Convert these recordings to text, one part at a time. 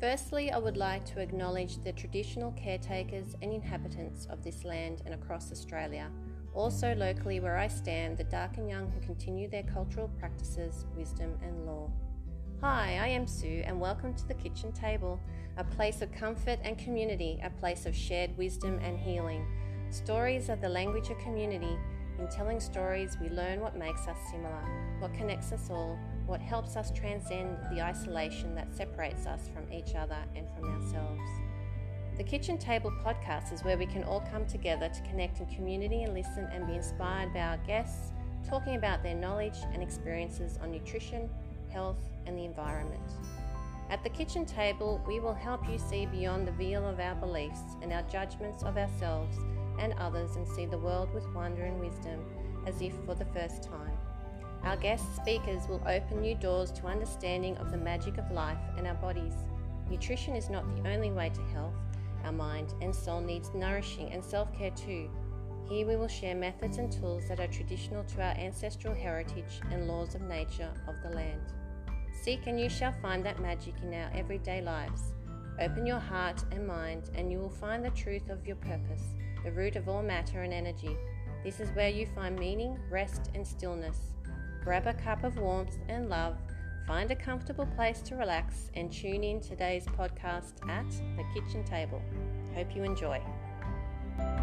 Firstly, I would like to acknowledge the traditional caretakers and inhabitants of this land and across Australia. Also locally where I stand, the Darkinjung who continue their cultural practices, wisdom and law. Hi, I am Sue and welcome to the Kitchen Table, a place of comfort and community, a place of shared wisdom and healing. Stories are the language of community. In telling stories, we learn what makes us similar, what connects us all, what helps us transcend the isolation that separates us from each other and from ourselves. The Kitchen Table podcast is where we can all come together to connect in community and listen and be inspired by our guests, talking about their knowledge and experiences on nutrition, health and the environment. At the Kitchen Table, we will help you see beyond the veil of our beliefs and our judgments of ourselves and others and see the world with wonder and wisdom as if for the first time. Our guest speakers will open new doors to understanding of the magic of life and our bodies. Nutrition is not the only way to health. Our mind and soul needs nourishing and self-care too. Here we will share methods and tools that are traditional to our ancestral heritage and laws of nature of the land. Seek and you shall find that magic in our everyday lives. Open your heart and mind and you will find the truth of your purpose, the root of all matter and energy. This is where you find meaning, rest and stillness. Grab a cup of warmth and love. Find a comfortable place to relax and tune in today's podcast at The Kitchen Table. Hope you enjoy. Hi,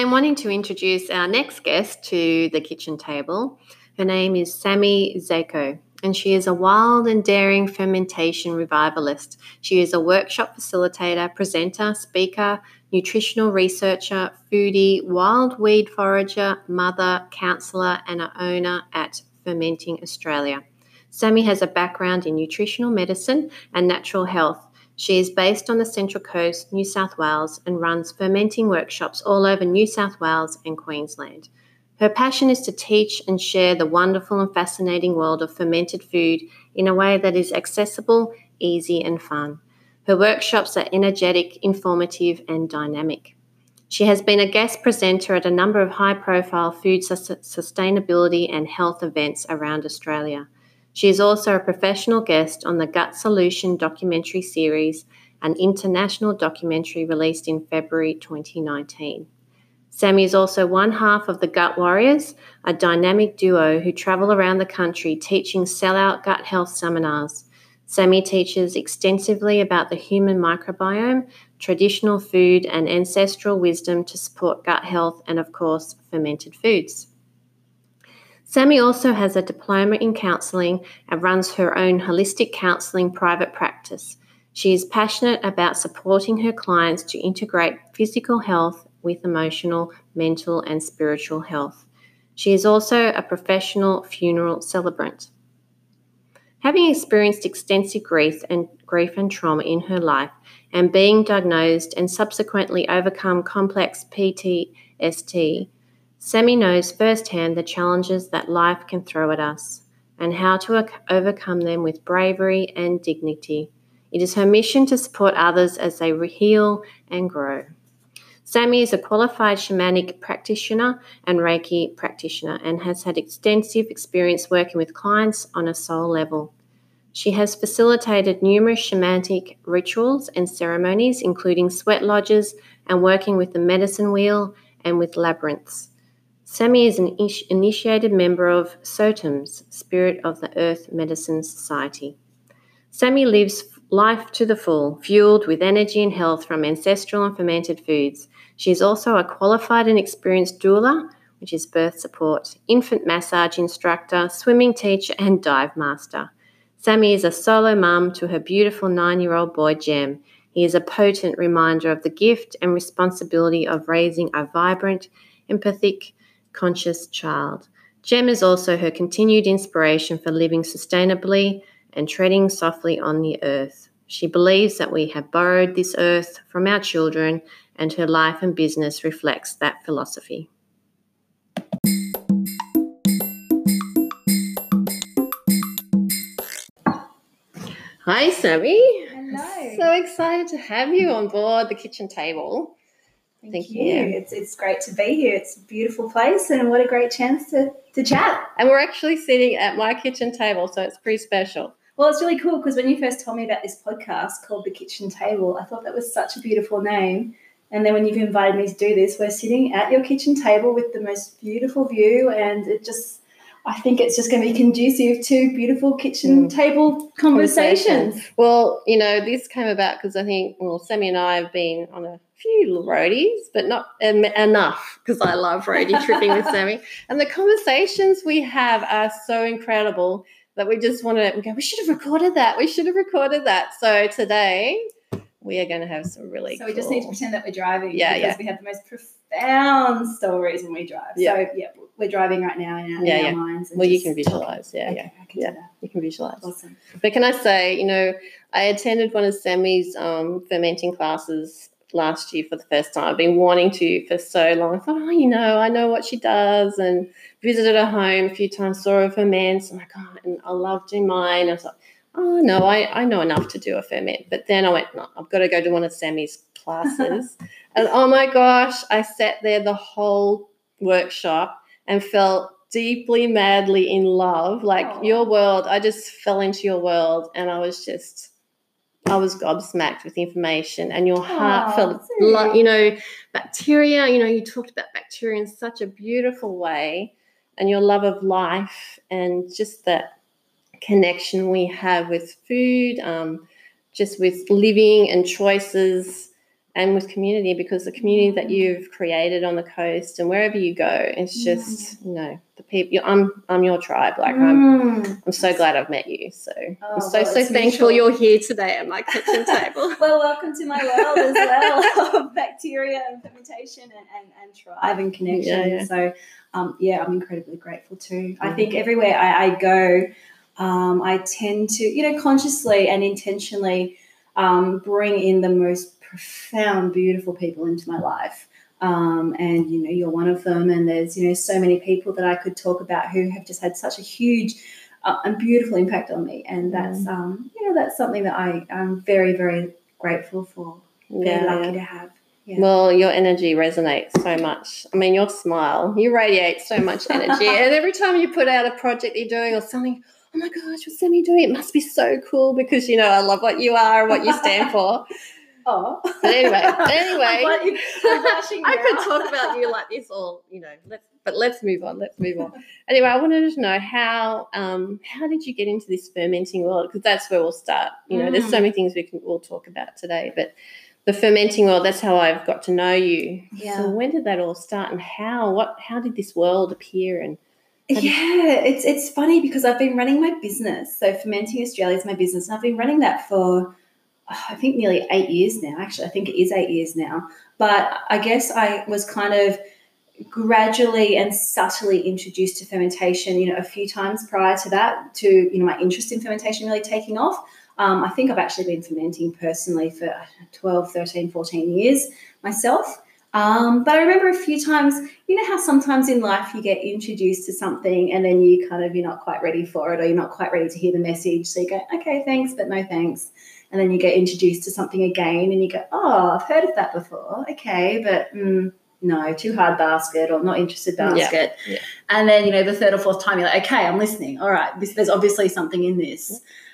I'm wanting to introduce our next guest to The Kitchen Table. Her name is Sammi Zajko, and she is a wild and daring fermentation revivalist. She is a workshop facilitator, presenter, speaker, nutritional researcher, foodie, wild weed forager, mother, counsellor and an owner at Fermenting Australia. Sammi has a background in nutritional medicine and natural health. She is based on the Central Coast, New South Wales, and runs fermenting workshops all over New South Wales and Queensland. Her passion is to teach and share the wonderful and fascinating world of fermented food in a way that is accessible, easy and fun. Her workshops are energetic, informative and dynamic. She has been a guest presenter at a number of high-profile food sustainability and health events around Australia. She is also a professional guest on the Gut Solution documentary series, an international documentary released in February 2019. Sammi is also one half of the Gut Warriors, a dynamic duo who travel around the country teaching sellout gut health seminars. Sammi teaches extensively about the human microbiome, traditional food and ancestral wisdom to support gut health and, of course, fermented foods. Sammi also has a diploma in counselling and runs her own holistic counselling private practice. She is passionate about supporting her clients to integrate physical health with emotional, mental and spiritual health. She is also a professional funeral celebrant. Having experienced extensive grief and trauma in her life and being diagnosed and subsequently overcome complex PTSD, Sammi knows firsthand the challenges that life can throw at us and how to overcome them with bravery and dignity. It is her mission to support others as they heal and grow. Sammi is a qualified shamanic practitioner and Reiki practitioner and has had extensive experience working with clients on a soul level. She has facilitated numerous shamanic rituals and ceremonies, including sweat lodges and working with the medicine wheel and with labyrinths. Sammi is an initiated member of Sotums, Spirit of the Earth Medicine Society. Sammi lives life to the full, fueled with energy and health from ancestral and fermented foods. She is also a qualified and experienced doula, which is birth support, infant massage instructor, swimming teacher and dive master. Sammi is a solo mum to her beautiful 9-year-old boy, Jem. He is a potent reminder of the gift and responsibility of raising a vibrant, empathic, conscious child. Jem is also her continued inspiration for living sustainably and treading softly on the earth. She believes that we have borrowed this earth from our children, and her life and business reflects that philosophy. Hi, Sammi. Hello. So excited to have you on board The Kitchen Table. Thank you. It's great to be here. It's a beautiful place and what a great chance to chat. And we're actually sitting at my kitchen table, so it's pretty special. Well, it's really cool because when you first told me about this podcast called The Kitchen Table, I thought that was such a beautiful name. And then when you've invited me to do this, we're sitting at your kitchen table with the most beautiful view, and I think it's just going to be conducive to beautiful kitchen table conversations. Well, you know, this came about because I think, well, Sammi and I have been on a few roadies, but not enough, because I love roadie tripping with Sammi. And the conversations we have are so incredible that we just want to go, we should have recorded that. We should have recorded that. So today we are going to have some really cool... So we just need to pretend that we're driving because we have the most profound stories when we drive. Yeah. So, yeah, we're driving right now in our minds. And well, you can visualise. Okay. Yeah, okay, yeah. I can do that. You can visualise. Awesome. But can I say, you know, I attended one of Sammi's fermenting classes last year for the first time. I've been wanting to for so long. I thought, I know what she does, and visited her home a few times, saw her ferments. I'm like, oh, and I love doing mine. I was like, oh, no, I know enough to do a ferment. But then I went, no, I've got to go to one of Sammi's classes. And, oh, my gosh, I sat there the whole workshop and felt deeply, madly in love. Like your world, I just fell into your world, and I was gobsmacked with information, and your heart felt, bacteria. You know, you talked about bacteria in such a beautiful way, and your love of life and just that connection we have with food, just with living and choices, and with community, because the community that you've created on the coast and wherever you go, it's just, the people. I'm your tribe. Like I'm so glad I've met you. So I'm so thankful you're here today at my kitchen table. Well, welcome to my world as well of bacteria and fermentation and tribe and connection. Yeah. So I'm incredibly grateful too. I think everywhere I go, I tend to, consciously and intentionally bring in the most profound, beautiful people into my life, and you're one of them, and there's so many people that I could talk about who have just had such a huge and beautiful impact on me, and that's that's something that I'm very, very grateful for, very lucky to have. Yeah. Well, your energy resonates so much. I mean, your smile, you radiate so much energy, and every time you put out a project you're doing or something, oh my gosh, what's Sammi doing? It must be so cool, because I love what you are and what you stand for. Oh. But anyway, I could talk about you like this all, let's move on. Let's move on. Anyway, I wanted to know how did you get into this fermenting world? Because that's where we'll start. There's so many things we'll talk about today, but the fermenting world, that's how I've got to know you. Yeah. So when did that all start, and how did this world appear? And it's funny because I've been running my business. So Fermenting Australia is my business, and I've been running that for I think nearly 8 years now. Actually, I think it is 8 years now. But I guess I was kind of gradually and subtly introduced to fermentation, a few times prior to that, to, my interest in fermentation really taking off. I think I've actually been fermenting personally for 12, 13, 14 years myself. But I remember a few times, how sometimes in life you get introduced to something and then you kind of, you're not quite ready for it, or you're not quite ready to hear the message. So you go, okay, thanks, but no thanks. And then you get introduced to something again and you go, oh, I've heard of that before. Okay, but no, too hard basket, or not interested basket. Yeah. Yeah. And then, the third or fourth time you're like, okay, I'm listening. All right, there's obviously something in this.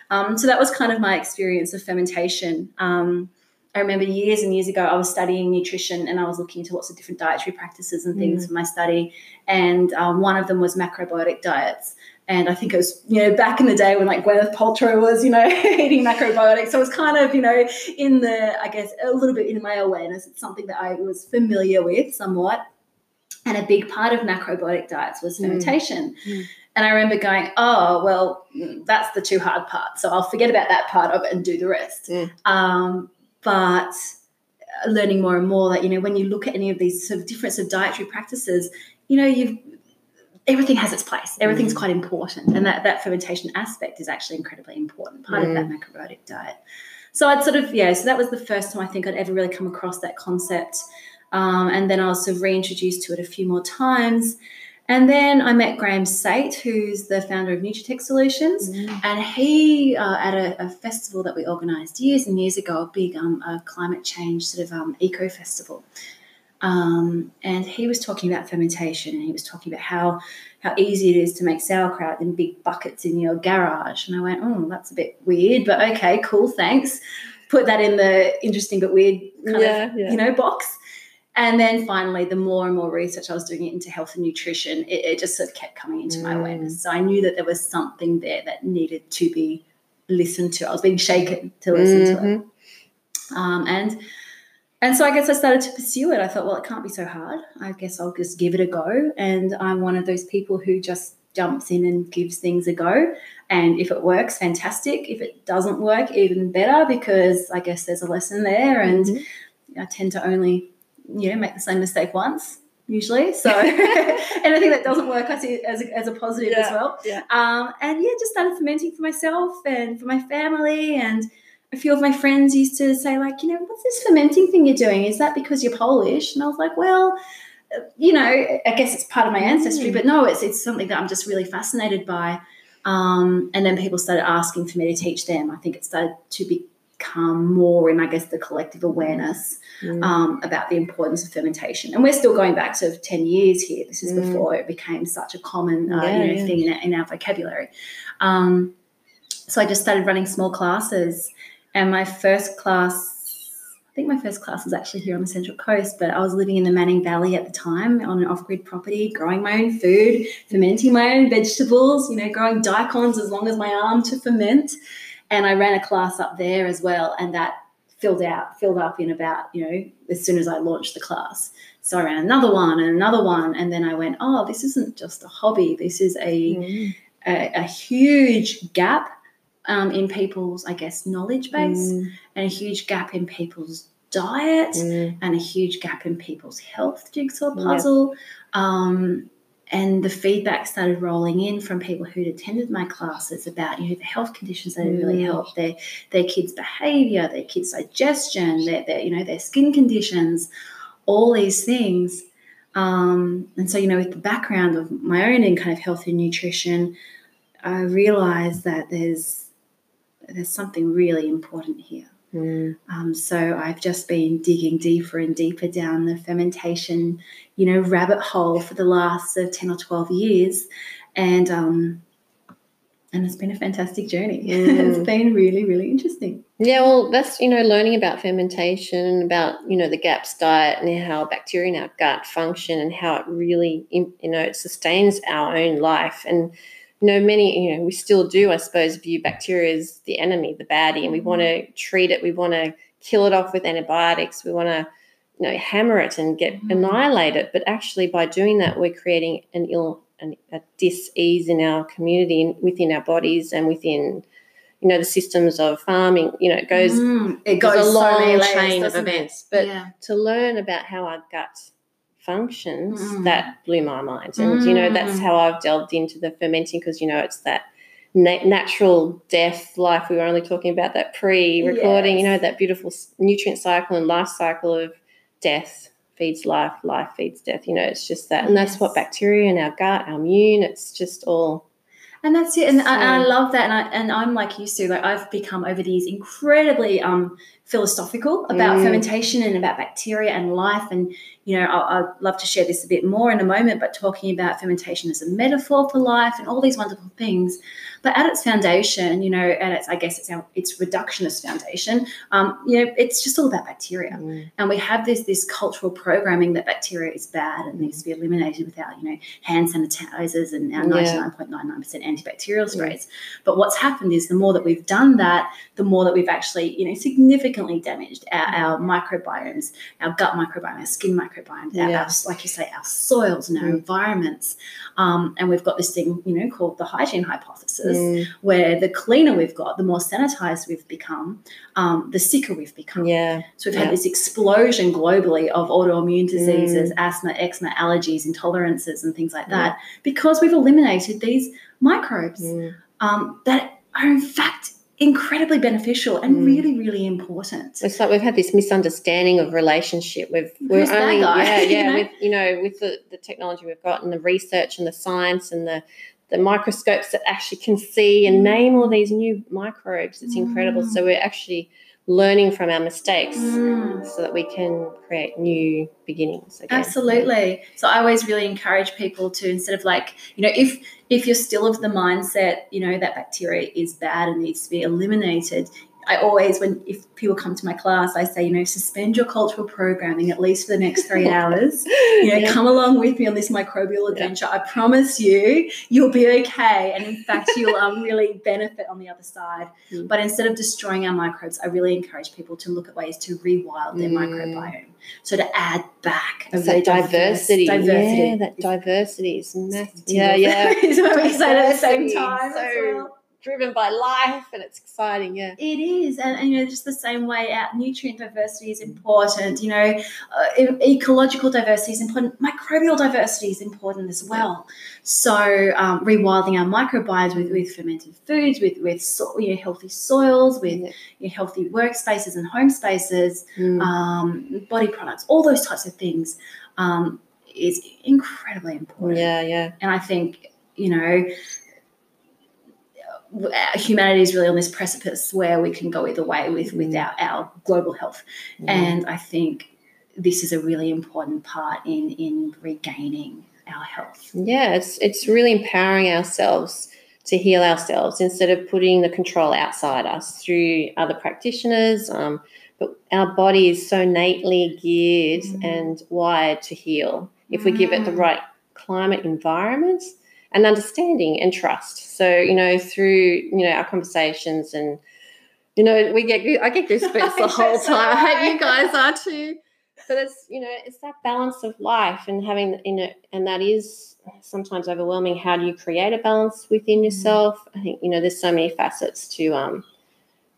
So that was kind of my experience of fermentation. I remember years and years ago I was studying nutrition, and I was looking into lots of different dietary practices and things for my study, and one of them was macrobiotic diets. And I think it was, back in the day when like Gwyneth Paltrow was, eating macrobiotics. So it was kind of, in the, I guess, a little bit in my awareness. It's something that I was familiar with somewhat. And a big part of macrobiotic diets was fermentation. Mm. And I remember going, oh, well, that's the too hard part. So I'll forget about that part of it and do the rest. Mm. But learning more and more that, when you look at any of these sort of difference of dietary practices, everything has its place. Everything's quite important, and that fermentation aspect is actually incredibly important part of that macrobiotic diet. So I'd sort of, so that was the first time I think I'd ever really come across that concept, and then I was sort of reintroduced to it a few more times. And then I met Graham Sait, who's the founder of Nutri-Tech Solutions, and he, at a festival that we organised years and years ago, a big climate change sort of eco-festival. And he was talking about fermentation, and he was talking about how easy it is to make sauerkraut in big buckets in your garage. And I went, oh, that's a bit weird, but okay, cool, thanks. Put that in the interesting but weird kind of box. And then finally, the more and more research I was doing into health and nutrition, it just sort of kept coming into my awareness. So I knew that there was something there that needed to be listened to. I was being shaken to listen to it. And so I guess I started to pursue it. I thought, well, it can't be so hard. I guess I'll just give it a go. And I'm one of those people who just jumps in and gives things a go. And if it works, fantastic. If it doesn't work, even better, because I guess there's a lesson there. And I tend to only make the same mistake once usually. So anything that doesn't work, I see as a positive as well. Yeah. Just started fermenting for myself and for my family. And a few of my friends used to say, like, what's this fermenting thing you're doing? Is that because you're Polish? And I was like, well, I guess it's part of my ancestry, but no, it's something that I'm just really fascinated by. And then people started asking for me to teach them. I think it started to become more in, I guess, the collective awareness about the importance of fermentation. And we're still going back to 10 years here. This is before it became such a common thing in our vocabulary. So I just started running small classes, and my first class was actually here on the Central Coast, but I was living in the Manning Valley at the time on an off-grid property, growing my own food, fermenting my own vegetables, growing daikons as long as my arm to ferment. And I ran a class up there as well, and that filled up in about, as soon as I launched the class. So I ran another one, and then I went, oh, this isn't just a hobby. This is a huge gap in people's, I guess, knowledge base, and a huge gap in people's diet, and a huge gap in people's health jigsaw puzzle. Yep. And the feedback started rolling in from people who'd attended my classes about, the health conditions that had really helped, their kids' behaviour, their kids' digestion, their skin conditions, all these things. And so, with the background of my own in kind of health and nutrition, I realised that there's something really important here. So I've just been digging deeper and deeper down the fermentation, rabbit hole for the last 10 or 12 years. And it's been a fantastic journey. It's been really, really interesting. Yeah, well, that's, learning about fermentation, about, the GAPS diet and how bacteria in our gut function and how it really, it sustains our own life. And we still do, I suppose, view bacteria as the enemy, the baddie, and we want to treat it. We want to kill it off with antibiotics. We want to, hammer it and annihilate it. But actually, by doing that, we're creating a dis-ease in our community and within our bodies and within, the systems of farming. It goes a long chain of events. But to learn about how our guts functions, that blew my mind. And that's how I've delved into the fermenting, because it's that natural death life. We were only talking about that pre-recording, that beautiful nutrient cycle and life cycle of death feeds life, life feeds death. It's just that, and that's what bacteria in our gut, our immune, it's just all. And that's it. And I love that. And I'm like you, Sue, like I've become over the years incredibly philosophical about fermentation and about bacteria and life. And, I'd love to share this a bit more in a moment, but talking about fermentation as a metaphor for life and all these wonderful things. But at its foundation, its reductionist foundation, it's just all about bacteria. And we have this cultural programming that bacteria is bad and needs to be eliminated without, hand sanitizers and our 99.99% antibacterial sprays. But what's happened is the more that we've done that, the more that we've actually significantly damaged our microbiomes, our gut microbiome, our skin microbiome, our, like you say, our soils and our environments, and we've got this thing called the hygiene hypothesis, where the cleaner we've got, the more sanitized we've become, the sicker we've become. So we've had this explosion globally of autoimmune diseases, asthma, eczema, allergies, intolerances and things like that, because we've eliminated these microbes that are in fact incredibly beneficial and really, really important. It's like we've had this misunderstanding of relationship. With the technology we've got and the research and the science and the microscopes that actually can see and name all these new microbes. It's incredible. So we're actually learning from our mistakes so that we can create new beginnings again. Absolutely. So I always really encourage people to, instead of like, you know, if you're still of the mindset, you know, that bacteria is bad and needs to be eliminated, I always, if people come to my class, I say, you know, suspend your cultural programming at least for the next 3 hours. You know, come along with me on this microbial adventure. I promise you, you'll be okay. And in fact, you'll really benefit on the other side. Mm. But instead of destroying our microbes, I really encourage people to look at ways to rewild their microbiome. So to add back. So diversity. Yeah, that diversity is massive. Yeah. Is what we say at the same time. So, as well. Driven by life, and it's exciting, It is, and you know, just the same way out, nutrient diversity is important, you know, ecological diversity is important, microbial diversity is important as well. So rewilding our microbiomes with fermented foods, with healthy soils, with healthy workspaces and home spaces, body products, all those types of things is incredibly important. Yeah. And I think, you know, humanity is really on this precipice where we can go either way with our global health. Mm. And I think this is a really important part in regaining our health. Yeah, it's really empowering ourselves to heal ourselves instead of putting the control outside us through other practitioners. But our body is so innately geared and wired to heal if we give it the right climate, environment, and understanding and trust. So, you know, through, you know, our conversations and, you know, I get goosebumps the whole time. I hope you guys are too. But it's, you know, it's that balance of life and having, you know, and that is sometimes overwhelming. How do you create a balance within yourself? I think, you know, there's so many facets to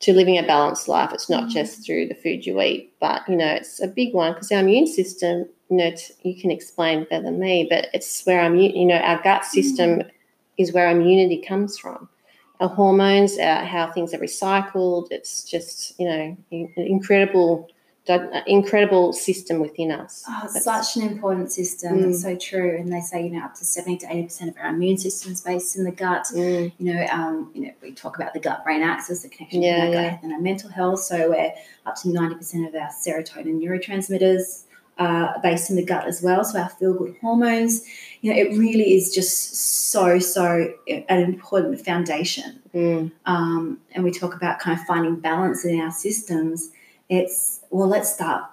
living a balanced life. It's not just through the food you eat, but, you know, it's a big one because our immune system, you know, you can explain better than me, but it's where our gut system is where immunity comes from. Our hormones, how things are recycled. It's just, you know, incredible system within us. Oh, it's such an important system. It's so true. And they say, you know, up to 70 to 80% of our immune system is based in the gut. You know, we talk about the gut-brain axis, the connection between our gut health and our mental health. So we're up to 90% of our serotonin neurotransmitters based in the gut as well, so our feel-good hormones. You know, it really is just so an important foundation. And we talk about kind of finding balance in our systems. It's, well, let's start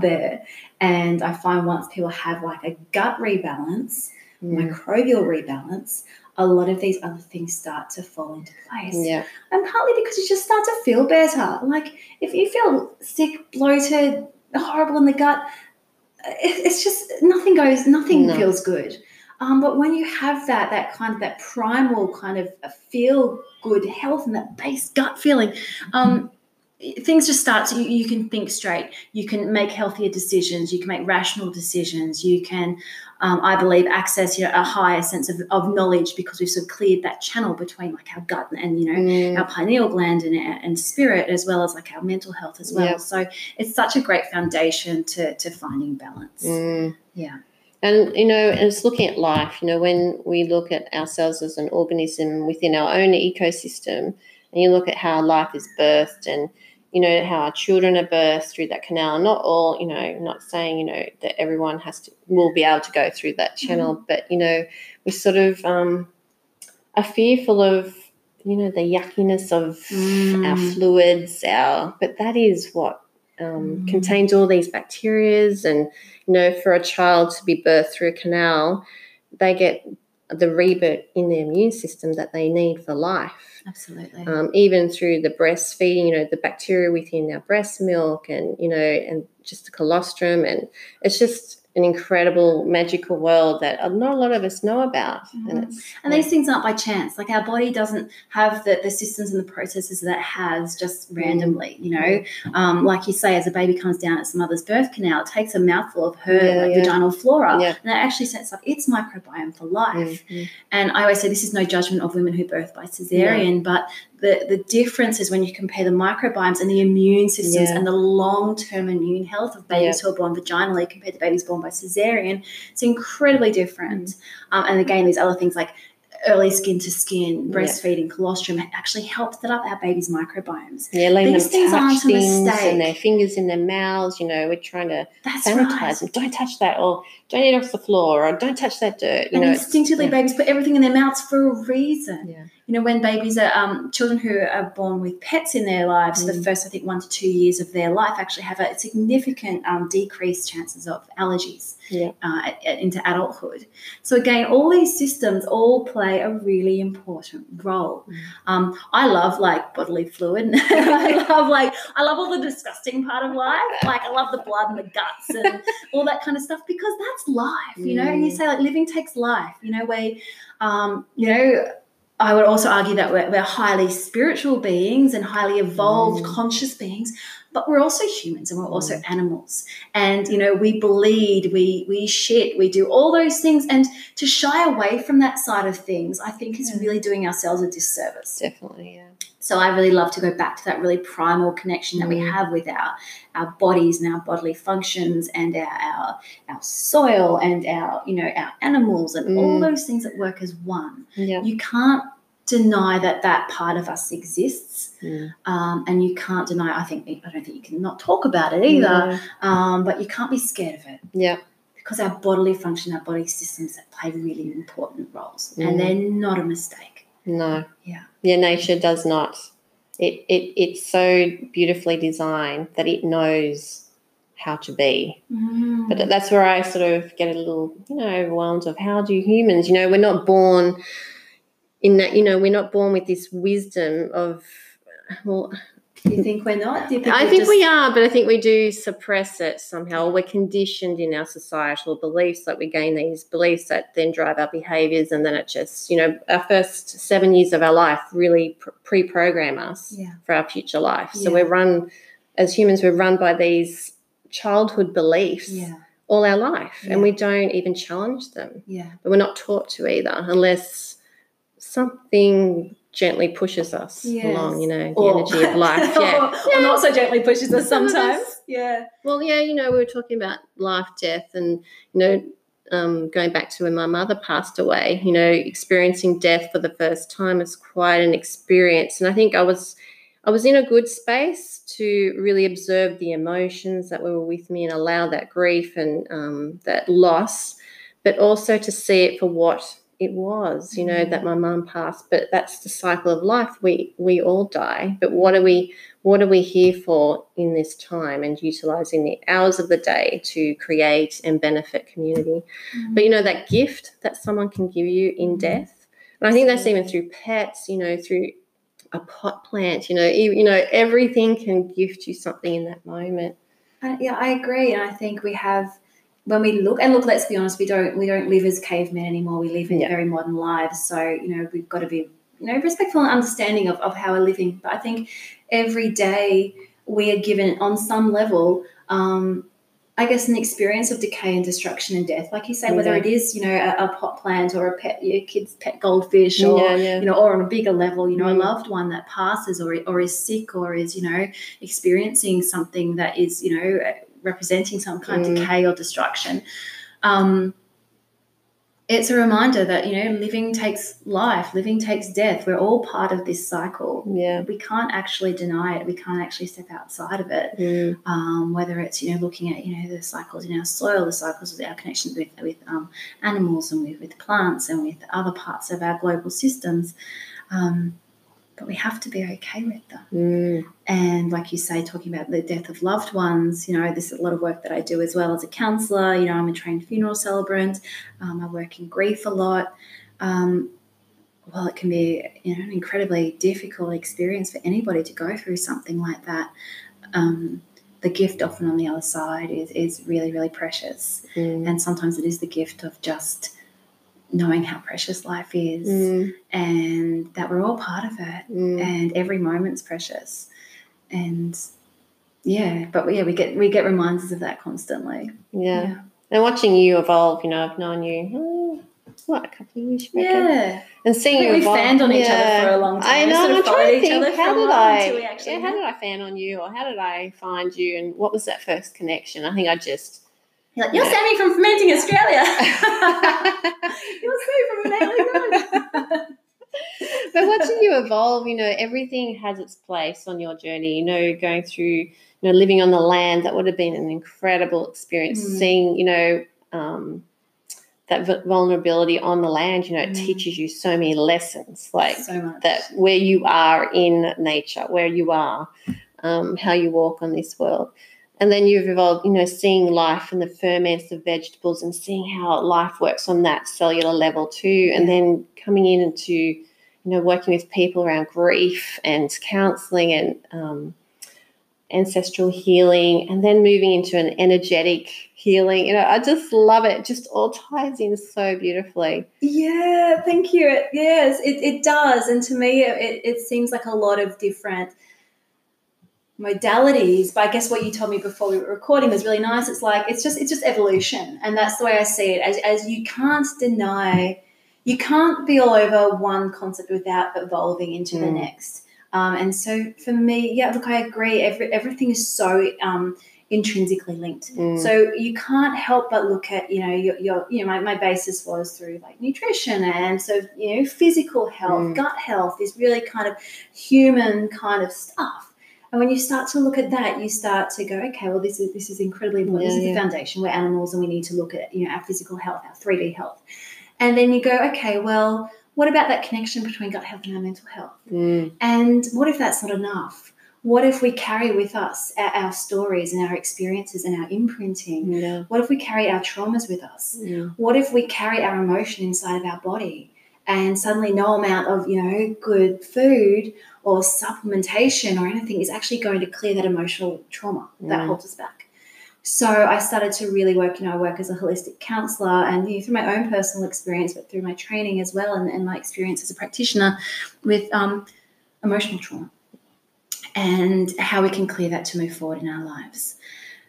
there. And I find once people have like a gut rebalance, microbial rebalance, a lot of these other things start to fall into place. Yeah. And partly because you just start to feel better. Like if you feel sick, bloated, horrible in the gut, it's just nothing feels good. But when you have that kind of that primal kind of feel good health and that base gut feeling, things just start to, you can think straight, you can make healthier decisions, you can make rational decisions, you can I believe access, you know, a higher sense of knowledge because we've sort of cleared that channel between like our gut and, you know, our pineal gland and spirit, as well as like our mental health as well. Yeah. So it's such a great foundation to finding balance. Yeah. And, you know, it's looking at life, you know, when we look at ourselves as an organism within our own ecosystem, and you look at how life is birthed and, you know, how our children are birthed through that canal. Not all, you know, not saying, you know, that everyone will be able to go through that channel, but, you know, we sort of are fearful of, you know, the yuckiness of our fluids, but that is what contains all these bacterias. And, you know, for a child to be birthed through a canal, they get the rebirth in the immune system that they need for life. Absolutely. Even through the breastfeeding, you know, the bacteria within our breast milk and, you know, and just the colostrum. And it's just an incredible, magical world that not a lot of us know about. And these things aren't by chance. Like our body doesn't have the systems and the processes that it has just randomly, you know. Like you say, as a baby comes down at some mother's birth canal, it takes a mouthful of her vaginal flora and it actually sets up its microbiome for life. And I always say this is no judgment of women who birth by cesarean, but the difference is when you compare the microbiomes and the immune systems and the long-term immune health of babies who are born vaginally compared to babies born by cesarean, it's incredibly different. And again, these other things like early skin to skin, breastfeeding, colostrum actually helps set up our babies' microbiomes. Yeah, letting them touch things and their fingers in their mouths. You know, we're trying to sanitize them. Don't touch that, or don't eat off the floor, or don't touch that dirt. You know, instinctively, babies put everything in their mouths for a reason. Yeah. You know, when babies are children who are born with pets in their lives, the first, I think, 1 to 2 years of their life actually have a significant decreased chances of allergies into adulthood. So, again, all these systems all play a really important role. I love, like, bodily fluid. I love all the disgusting part of life. Like, I love the blood and the guts and all that kind of stuff, because that's life, you know. And you say, like, living takes life, you know, where, you know, I would also argue that we're highly spiritual beings and highly evolved conscious beings, but we're also humans and we're also animals. And, you know, we bleed, we shit, we do all those things. And to shy away from that side of things, I think is really doing ourselves a disservice. Definitely, yeah. So I really love to go back to that really primal connection that we have with our bodies and our bodily functions and our soil and our, you know, our animals and all those things that work as one. Yeah. You can't deny that that part of us exists, and you can't deny. I don't think you can not talk about it either. But you can't be scared of it. Yeah. Because our bodily function, our body systems that play really important roles, and they're not a mistake. No. Yeah. Yeah, nature does not. It's so beautifully designed that it knows how to be. But that's where I sort of get a little, you know, overwhelmed of how do humans, you know, we're not born in that, you know, we're not born with this wisdom of, well. Do you think we're not? Do you think we are, but I think we do suppress it somehow. We're conditioned in our societal beliefs, like we gain these beliefs that then drive our behaviours, and then it just, you know, our first 7 years of our life really pre-program us for our future life. So we're run, as humans, we're run by these childhood beliefs all our life, and we don't even challenge them. Yeah. But we're not taught to either, unless something gently pushes us along, you know, the energy of life. Or not so gently pushes us sometimes. Yeah. Well, yeah, you know, we were talking about life, death, and, you know, going back to when my mother passed away, you know, experiencing death for the first time is quite an experience. And I think I was in a good space to really observe the emotions that were with me and allow that grief and that loss, but also to see it for what it was, you know, that my mum passed. But that's the cycle of life. We all die. But what are we here for in this time, and utilising the hours of the day to create and benefit community. But, you know, that gift that someone can give you in death, and I think that's even through pets, you know, through a pot plant, you know, everything can gift you something in that moment. Yeah, I agree. And I think we have, when we look, let's be honest, we don't live as cavemen anymore. We live in very modern lives. So, you know, we've got to be, you know, respectful and understanding of how we're living. But I think every day we are given, on some level, I guess, an experience of decay and destruction and death. Like you say, whether it is, you know, a pot plant or a pet, your kid's pet goldfish, or, you know, or on a bigger level, you know, a loved one that passes or is sick or is, you know, experiencing something that is, you know, representing some kind of decay or destruction. It's a reminder that, you know, living takes life, living takes death. We're all part of this cycle. Yeah. We can't actually deny it. We can't actually step outside of it. Whether it's, you know, looking at, you know, the cycles in our soil, the cycles of our connections with animals and with plants and with other parts of our global systems. But we have to be okay with them. And like you say, talking about the death of loved ones, you know, this is a lot of work that I do as well as a counsellor. You know, I'm a trained funeral celebrant. I work in grief a lot. Well, it can be, you know, an incredibly difficult experience for anybody to go through something like that. The gift often on the other side is really, really precious. And sometimes it is the gift of just knowing how precious life is and that we're all part of it and every moment's precious. And, yeah, but, yeah, we get reminders of that constantly. Yeah. And watching you evolve, you know, I've known you, a couple of years. Yeah. And seeing you evolve. We fanned on each other for a long time. I know, I'm trying to think, how did I fan on you, or how did I find you, and what was that first connection? I think I just... You're like, you're Sammi from Fermenting Australia. You're Sue from Fermenting Australia. evolve, you know, everything has its place on your journey. You know, going through, you know, living on the land, that would have been an incredible experience. Mm. Seeing, you know, that vulnerability on the land, you know, it teaches you so many lessons, like so much. That where you are in nature, where you are, how you walk on this world. And then you've evolved, you know, seeing life and the ferments of vegetables and seeing how life works on that cellular level too. And then coming in into, you know, working with people around grief and counselling and ancestral healing, and then moving into an energetic healing. You know, I just love it. It just all ties in so beautifully. Yeah, thank you. It does. And to me, it seems like a lot of different modalities, but I guess what you told me before we were recording was really nice. It's like it's just evolution, and that's the way I see it. As you can't deny, you can't be all over one concept without evolving into the next. And so for me, yeah, look, I agree. Everything is so intrinsically linked. So you can't help but look at, you know, your you know, my basis was through like nutrition, and so, you know, physical health, gut health is really kind of human kind of stuff. And when you start to look at that, you start to go, okay, well, this is incredibly important. Yeah, this is the foundation. We're animals, and we need to look at, you know, our physical health, our 3D health. And then you go, okay, well, what about that connection between gut health and our mental health? And what if that's not enough? What if we carry with us our stories and our experiences and our imprinting? Yeah. What if we carry our traumas with us? Yeah. What if we carry our emotion inside of our body? And suddenly no amount of, you know, good food or supplementation or anything is actually going to clear that emotional trauma that holds us back. So I started to really work, you know, I work as a holistic counsellor, and, you know, through my own personal experience, but through my training as well, and my experience as a practitioner with emotional trauma and how we can clear that to move forward in our lives.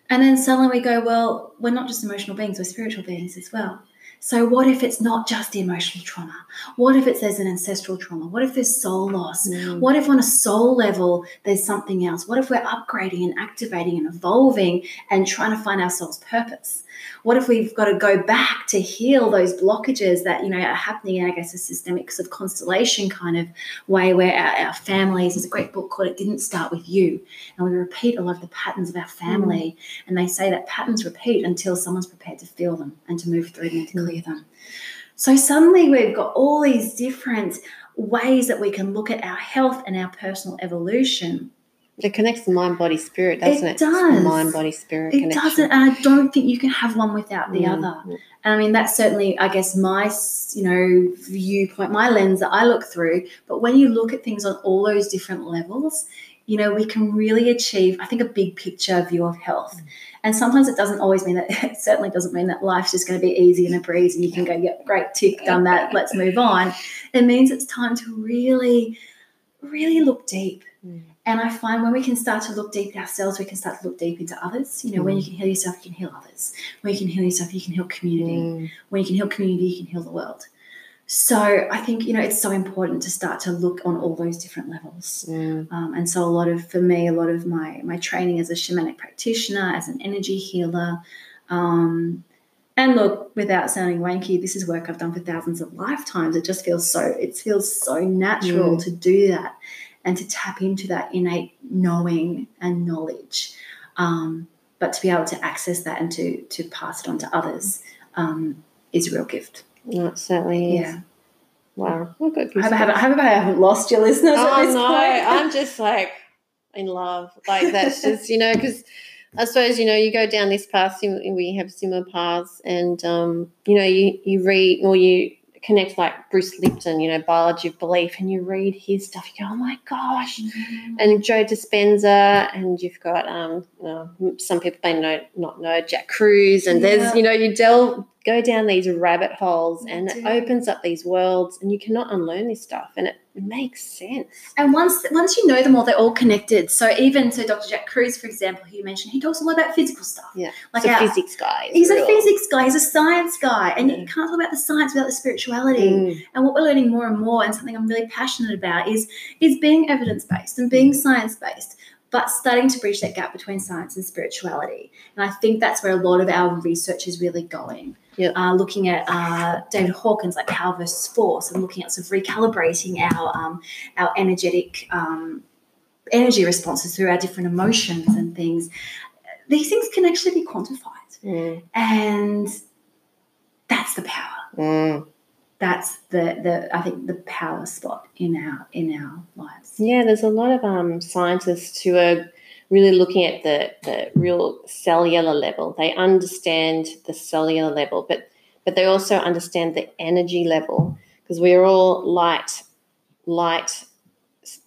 And then suddenly we go, well, we're not just emotional beings, we're spiritual beings as well. So what if it's not just the emotional trauma? What if there's an ancestral trauma? What if there's soul loss? What if on a soul level there's something else? What if we're upgrading and activating and evolving and trying to find our soul's purpose? What if we've got to go back to heal those blockages that, you know, are happening in, I guess, a systemic sort of constellation kind of way where our families, there's a great book called It Didn't Start With You, and we repeat a lot of the patterns of our family, and they say that patterns repeat until someone's prepared to feel them and to move through them, to clear them. So suddenly we've got all these different ways that we can look at our health and our personal evolution. It connects the mind, body, spirit, doesn't it? It does. Mind, body, spirit connection. It doesn't, and I don't think you can have one without the other. And I mean, that's certainly, I guess, my, you know, viewpoint, my lens that I look through. But when you look at things on all those different levels, you know, we can really achieve, I think, a big picture view of health. And sometimes it doesn't always mean that, it certainly doesn't mean that life's just going to be easy and a breeze and you can go, yep, great, tick, done that, let's move on. It means it's time to really, really look deep. And I find when we can start to look deep ourselves, we can start to look deep into others. You know, when you can heal yourself, you can heal others. When you can heal yourself, you can heal community. When you can heal community, you can heal the world. So I think, you know, it's so important to start to look on all those different levels. And so for me, a lot of my training as a shamanic practitioner, as an energy healer, and look, without sounding wanky, this is work I've done for thousands of lifetimes. It feels so natural to do that. And to tap into that innate knowing and knowledge, but to be able to access that and to pass it on to others is a real gift. No, it certainly is. Wow. I hope I haven't lost your listeners at this point. I'm just like in love. Like that's just, you know, because I suppose, you know, you go down this path, we have similar paths, and, you know, you connect like Bruce Lipton, you know, biology of belief, and you read his stuff, you go, oh my gosh. And Joe Dispenza, and you've got some people may not know Jack Kruse, and there's, you know, you go down these rabbit holes, and it opens up these worlds, and you cannot unlearn this stuff, and it makes sense. And once you know them all, they're all connected. So Dr. Jack Kruse, for example, who you mentioned, he talks a lot about physical stuff. Yeah, like a physics guy. He's a physics guy. He's a science guy, and you can't talk about the science without the spirituality. And what we're learning more and more, and something I'm really passionate about, is being evidence-based and being science-based, but starting to bridge that gap between science and spirituality. And I think that's where a lot of our research is really going. Yep. Looking at David Hawkins, like power versus force, and looking at sort of recalibrating our energetic energy responses through our different emotions and things. These things can actually be quantified, and that's the power. That's the I think the power spot in our lives. Yeah, there's a lot of scientists who are really looking at the real cellular level. They understand the cellular level, but they also understand the energy level, because we're all light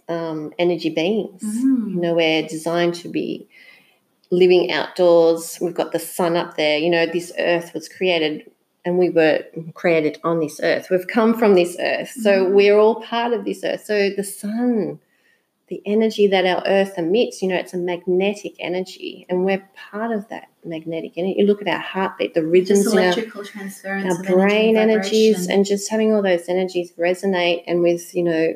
energy beings. You know, we're designed to be living outdoors. We've got the sun up there. You know, this earth was created, and we were created on this earth. We've come from this earth. So we're all part of this earth. So the sun, the energy that our earth emits, you know, it's a magnetic energy, and we're part of that magnetic energy. You look at our heartbeat, the rhythms, just electrical transference, our brain energies, and just having all those energies resonate, and with, you know,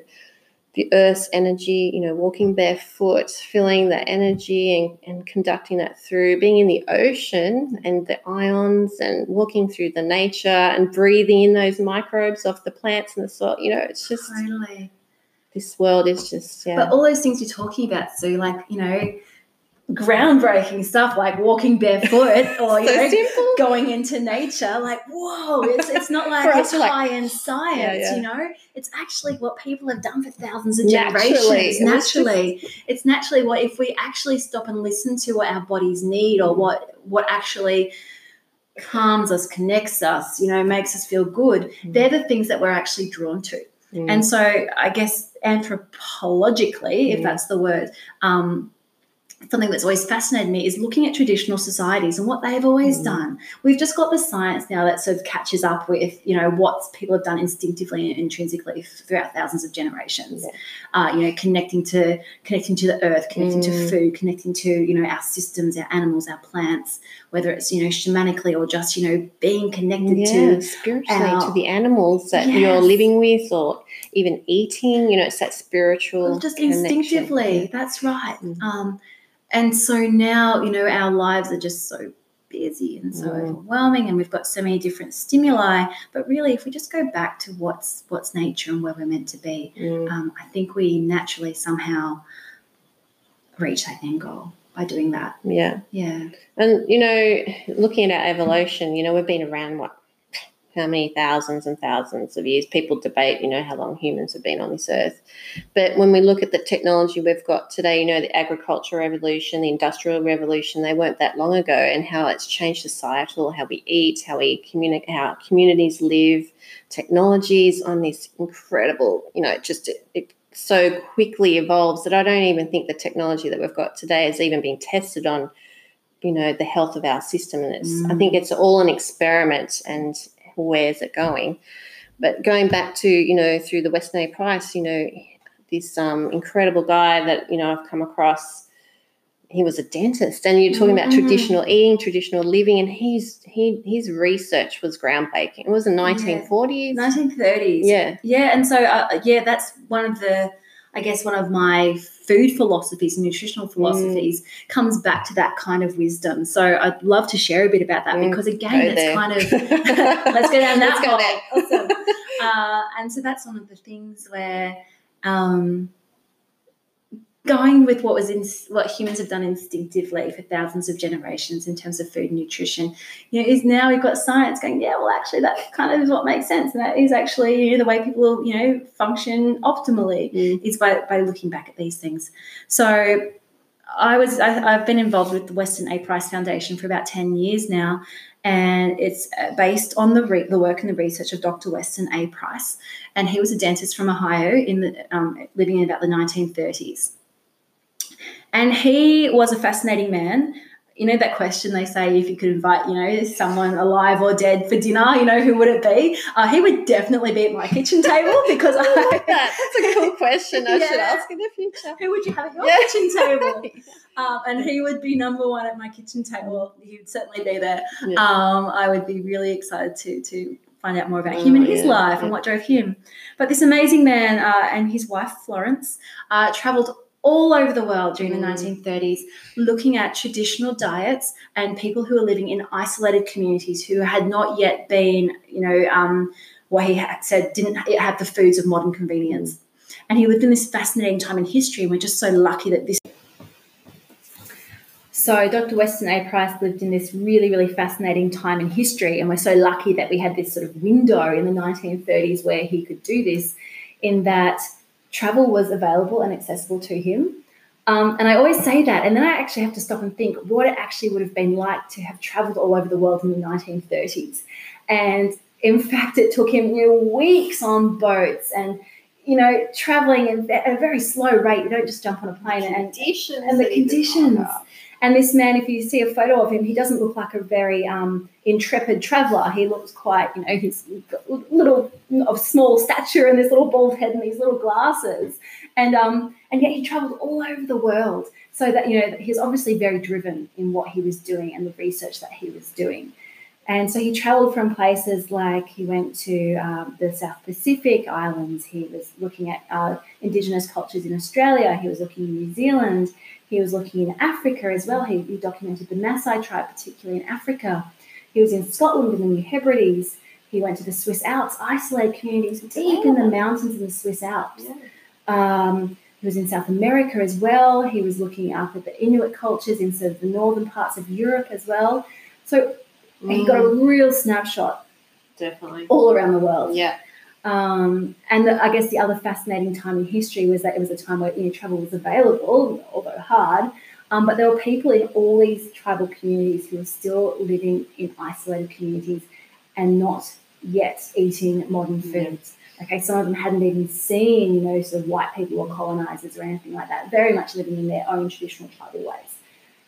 the earth's energy, you know, walking barefoot, feeling that energy and conducting that through, being in the ocean and the ions, and walking through the nature and breathing in those microbes off the plants and the soil. You know, it's just... Totally. This world is just, yeah. But all those things you're talking about, Sue, like, you know, groundbreaking stuff like walking barefoot or, you know, simple. Going into nature, like, whoa, it's not like it's high-end science, you know. It's actually what people have done for thousands of generations. It's naturally what, if we actually stop and listen to what our bodies need, or what actually calms us, connects us, you know, makes us feel good, they're the things that we're actually drawn to. And so I guess anthropologically, if that's the word, something that's always fascinated me is looking at traditional societies and what they've always done. We've just got the science now that sort of catches up with, you know, what people have done instinctively and intrinsically throughout thousands of generations, you know, connecting to the earth, connecting to food, connecting to, you know, our systems, our animals, our plants, whether it's, you know, shamanically or just, you know, being connected to spiritually, to the animals that you're living with, or even eating, you know, it's that spiritual just connection. Instinctively. That's right. And so now, you know, our lives are just so busy and so overwhelming, and we've got so many different stimuli. But really, if we just go back to what's nature and where we're meant to be, I think we naturally somehow reach that end goal by doing that. Yeah. Yeah. And, you know, looking at our evolution, you know, we've been around, how many thousands and thousands of years. People debate, you know, how long humans have been on this earth. But when we look at the technology we've got today, you know, the agricultural revolution, the industrial revolution, they weren't that long ago, and how it's changed societal, how we eat, how we communicate, how our communities live, technologies on this incredible, you know, it so quickly evolves that I don't even think the technology that we've got today is even being tested on, you know, the health of our system. And I think it's all an experiment, and where's it going? But going back to, you know, through the Weston A. Price, you know, this incredible guy that, you know, I've come across, he was a dentist, and you're talking about traditional eating, traditional living, and his research was groundbreaking. It was in 1940s. 1930s. Yeah. Yeah, and so, that's one of my food philosophies, nutritional philosophies, comes back to that kind of wisdom. So I'd love to share a bit about that, because, again, let's go down that hole. Awesome. And so that's one of the things where going with what humans have done instinctively for thousands of generations in terms of food and nutrition, you know, is now we've got science going, yeah, well, actually that kind of is what makes sense, and that is actually, you know, the way people, you know, function optimally is by looking back at these things. So I've been involved with the Weston A. Price Foundation for about 10 years now, and it's based on the work and the research of Dr. Weston A. Price, and he was a dentist from Ohio living in about the 1930s. And he was a fascinating man. You know, that question they say, if you could invite, you know, someone alive or dead for dinner, you know, who would it be? He would definitely be at my kitchen table, because I like that. That's a cool question I should ask in the future. Who would you have at your kitchen table? And he would be number one at my kitchen table. He would certainly be there. Yeah. I would be really excited to find out more about him and his life and what drove him. But this amazing man and his wife, Florence, traveled all over the world during the 1930s, looking at traditional diets and people who are living in isolated communities who had not yet been, what he had said, didn't have the foods of modern convenience. And he lived in this fascinating time in history, and we're just so lucky that this. So Dr. Weston A. Price lived in this really, really fascinating time in history, and we're so lucky that we had this sort of window in the 1930s where he could do this, in that travel was available and accessible to him. And I always say that, and then I actually have to stop and think what it actually would have been like to have travelled all over the world in the 1930s. And, in fact, it took him weeks on boats and, travelling at a very slow rate. You don't just jump on a plane. And the conditions. And this man, if you see a photo of him, he doesn't look like a very intrepid traveller. He looks quite, he's of small stature and this little bald head and these little glasses. And yet he travelled all over the world, so that, he's obviously very driven in what he was doing and the research that he was doing. And so he travelled from places like he went to the South Pacific Islands. He was looking at Indigenous cultures in Australia. He was looking in New Zealand. He was looking in Africa as well. He documented the Maasai tribe, particularly in Africa. He was in Scotland in the New Hebrides. He went to the Swiss Alps, isolated communities deep in the mountains in the Swiss Alps. Yeah. He was in South America as well. He was looking up at the Inuit cultures in sort of the northern parts of Europe as well. So he got a real snapshot, definitely, all around the world. Yeah. And I guess the other fascinating time in history was that it was a time where travel was available, although hard, but there were people in all these tribal communities who were still living in isolated communities and not yet eating modern foods. Okay, some of them hadn't even seen, sort of white people or colonisers or anything like that, very much living in their own traditional tribal ways.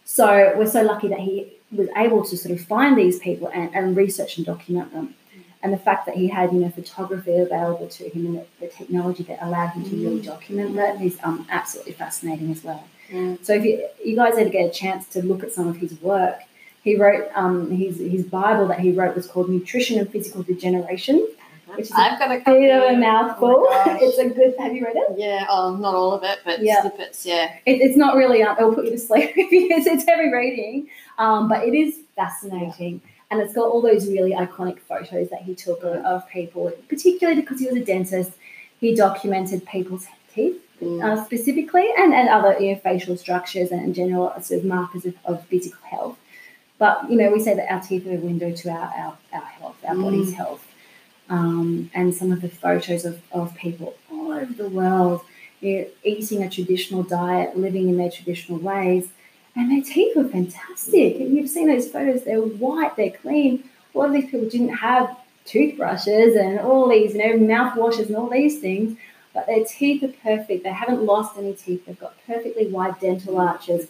So we're so lucky that he was able to sort of find these people and research and document them. And the fact that he had, photography available to him and the technology that allowed him to really document that is absolutely fascinating as well. Yeah. So if you guys ever get a chance to look at some of his work, he wrote his Bible that he wrote was called Nutrition and Physical Degeneration, which is a bit of a mouthful. Oh it's a good. Have you read it? Yeah, not all of it, but snippets. Yeah, it's not really. It'll put you to sleep. It's heavy reading, but it is fascinating. Yeah. And it's got all those really iconic photos that he took of people, particularly because he was a dentist. He documented people's teeth specifically and other facial structures and general sort of markers of physical health. But, we say that our teeth are a window to our health, our body's health. And some of the photos of people all over the world eating a traditional diet, living in their traditional ways. And their teeth were fantastic. And you've seen those photos. They were white. They're clean. A lot of these people didn't have toothbrushes and all these, mouthwashes and all these things. But their teeth are perfect. They haven't lost any teeth. They've got perfectly wide dental arches.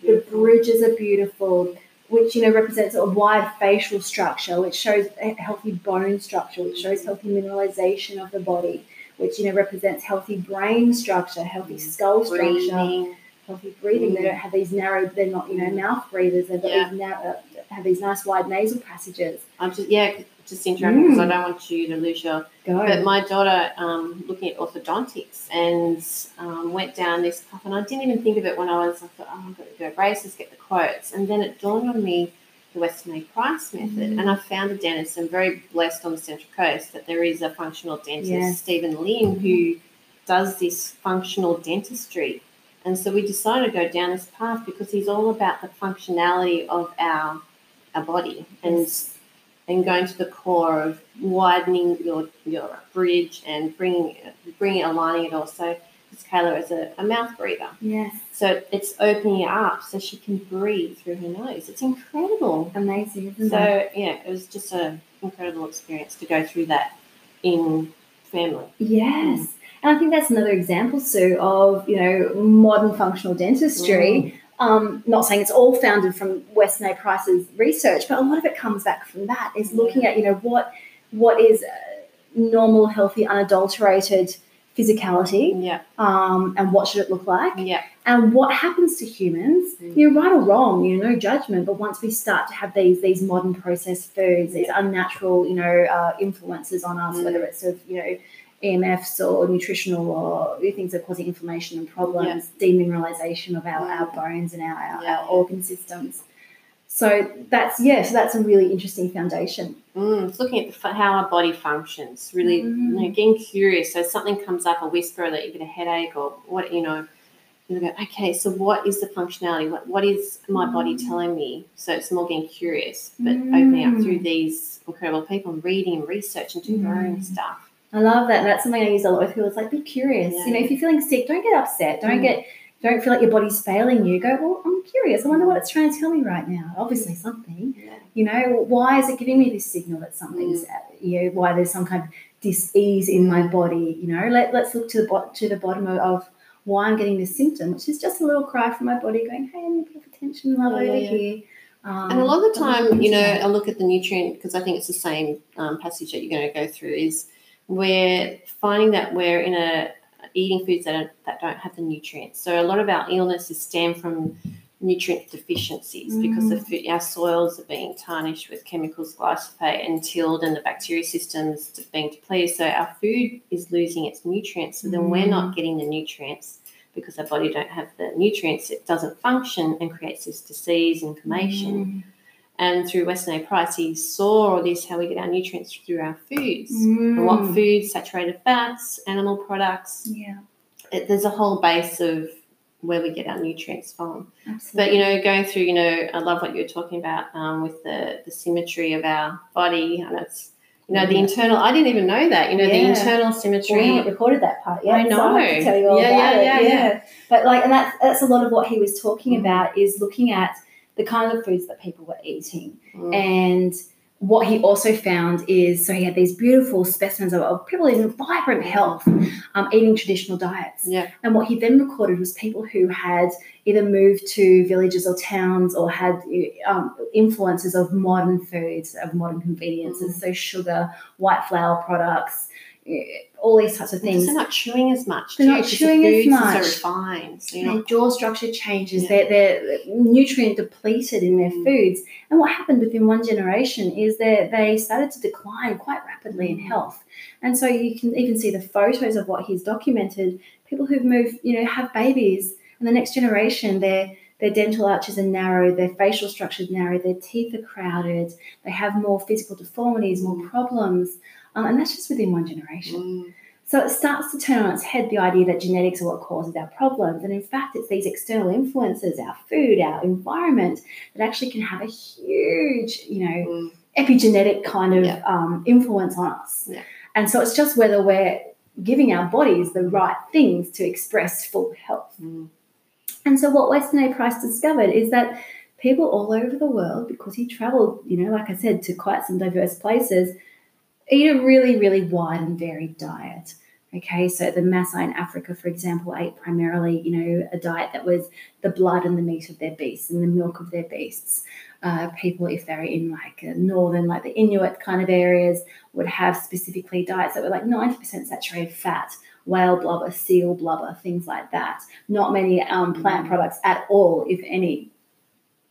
The bridges are beautiful, which, represents a wide facial structure, which shows a healthy bone structure, which shows healthy mineralization of the body, which, represents healthy brain structure, healthy skull structure. Breathing. Healthy breathing. They don't have these narrow. They're not, mouth breathers. They've got these narrow, have these nice wide nasal passages. I'm just interrupting because I don't want you to lose your. Go. But my daughter, looking at orthodontics, and went down this path, and I didn't even think of it when I was. I thought, I've got to go braces, get the quotes, and then it dawned on me the Weston A. Price method, and I found a dentist. I'm very blessed on the Central Coast that there is a functional dentist, Stephen Lynn, who does this functional dentistry. And so we decided to go down this path because he's all about the functionality of our body and going to the core of widening your bridge and bringing aligning it all. So Kayla is a mouth breather. Yes. So it's opening it up so she can breathe through her nose. It's incredible. Amazing, isn't it? So, it was just an incredible experience to go through that in family. Yes. And I think that's another example, Sue, of, modern functional dentistry. Not saying it's all founded from Weston A. Price's research, but a lot of it comes back from that, is looking at, what is normal, healthy, unadulterated physicality and what should it look like and what happens to humans, right or wrong, no judgment. But once we start to have these modern processed foods, these unnatural, influences on us, whether it's sort of, EMFs or nutritional or things that are causing inflammation and problems, demineralization of our bones and our organ systems. So that's a really interesting foundation. It's looking at how our body functions, really getting curious. So something comes up, a whisper that you get a headache or what, you go, okay, so what is the functionality? What is my body telling me? So it's more getting curious, but opening up through these incredible people and reading and research and doing your own stuff. I love that. That's something I use a lot with people. It's like, be curious. Yeah. If you're feeling sick, don't get upset. Don't feel like your body's failing you. Go, well, I'm curious. I wonder what it's trying to tell me right now. Obviously something. Yeah. Why is it giving me this signal that something's, why there's some kind of dis-ease in my body? Let's look to the bottom of why I'm getting this symptom, which is just a little cry from my body going, hey, I need a bit of attention, love here. And a lot of the time, I look at the nutrient, because I think it's the same passage that you're going to go through, is we're finding that we're in eating foods that don't have the nutrients. So a lot of our illnesses stem from nutrient deficiencies because the food, our soils are being tarnished with chemicals, glyphosate and tilled, and the bacteria systems are being depleted. So our food is losing its nutrients. So then we're not getting the nutrients because our body don't have the nutrients. It doesn't function and creates this disease, inflammation. And through Weston A. Price, he saw all this, how we get our nutrients through our foods. And what foods, saturated fats, animal products. Yeah. There's a whole base of where we get our nutrients from. Absolutely. But, going through, I love what you were talking about with the symmetry of our body. And it's, the internal, I didn't even know that, the internal symmetry. We haven't recorded that part yet. I know. So I have to tell you all about it. Yeah. But, and that's a lot of what he was talking about is looking at the kind of foods that people were eating. And what he also found is, so he had these beautiful specimens of people in vibrant health eating traditional diets. Yeah. And what he then recorded was people who had either moved to villages or towns or had influences of modern foods, of modern conveniences, so sugar, white flour products, all these types of things. They're not chewing as much. They're not chewing as much. So refined. Their jaw structure changes. Yeah. They're nutrient depleted in their foods. And what happened within one generation is that they started to decline quite rapidly in health. And so you can even see the photos of what he's documented. People who've moved, have babies, and the next generation their dental arches are narrow, their facial structures narrow, their teeth are crowded, they have more physical deformities, more problems. And that's just within one generation. So it starts to turn on its head the idea that genetics are what causes our problems. And in fact, it's these external influences, our food, our environment, that actually can have a huge, epigenetic kind of influence on us. Yeah. And so it's just whether we're giving our bodies the right things to express full health. And so what Weston A. Price discovered is that people all over the world, because he travelled, like I said, to quite some diverse places, eat a really, really wide and varied diet, okay? So the Maasai in Africa, for example, ate primarily, a diet that was the blood and the meat of their beasts and the milk of their beasts. People, if they're in northern, like the Inuit kind of areas, would have specifically diets that were 90% saturated fat, whale blubber, seal blubber, things like that. Not many plant products at all, if any.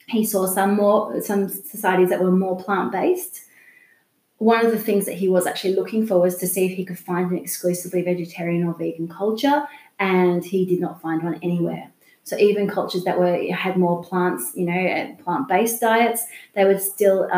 He saw some societies that were more plant-based. One of the things that he was actually looking for was to see if he could find an exclusively vegetarian or vegan culture, and he did not find one anywhere. So even cultures that had more plants, plant-based diets, they would still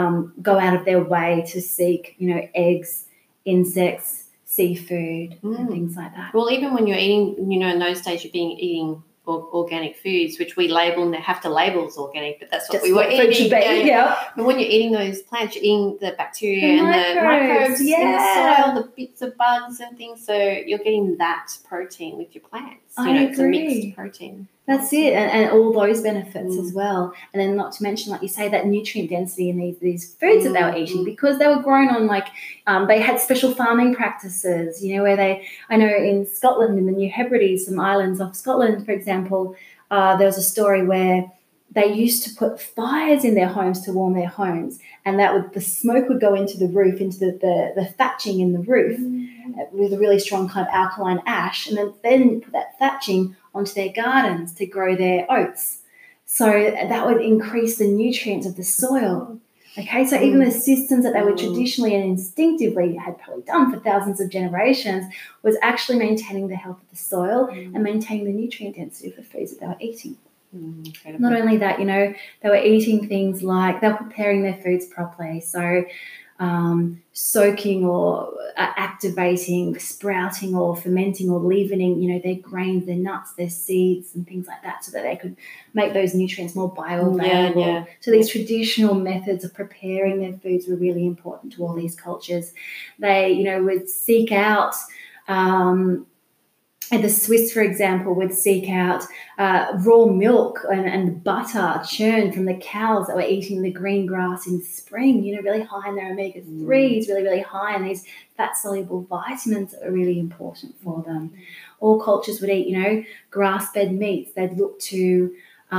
go out of their way to seek, eggs, insects, seafood, and things like that. Well, even when you're eating, in those days you're eating organic foods, which we label and they have to label as organic, but that's what we were eating. But when you're eating those plants, you're eating the bacteria and the microbes in the soil, the bits of bugs and things. So you're getting that protein with your plants. It's a mixed protein. That's it, and all those benefits as well. And then not to mention, like you say, that nutrient density in these foods that they were eating, because they were grown on they had special farming practices, where I know in Scotland, in the New Hebrides, some islands off Scotland, for example, there was a story where they used to put fires in their homes to warm their homes, and the smoke would go into the roof, into the thatching in the roof with a really strong kind of alkaline ash, and then put that thatching onto their gardens to grow their oats. So that would increase the nutrients of the soil. Okay, so even the systems that they were traditionally and instinctively had probably done for thousands of generations was actually maintaining the health of the soil and maintaining the nutrient density of the foods that they were eating. Not only that, you know, they were eating things like they were preparing their foods properly. So soaking or activating, sprouting or fermenting or leavening, you know, their grains, their nuts, their seeds and things like that so that they could make those nutrients more bioavailable. So these traditional methods of preparing their foods were really important to all these cultures. They, you know, would seek out and the Swiss, for example, would seek out raw milk and butter churned from the cows that were eating the green grass in spring, you know, really high in their omega-3s, really, really high in these fat-soluble vitamins that were really important for them. All cultures would eat, you know, grass-fed meats. They'd look to a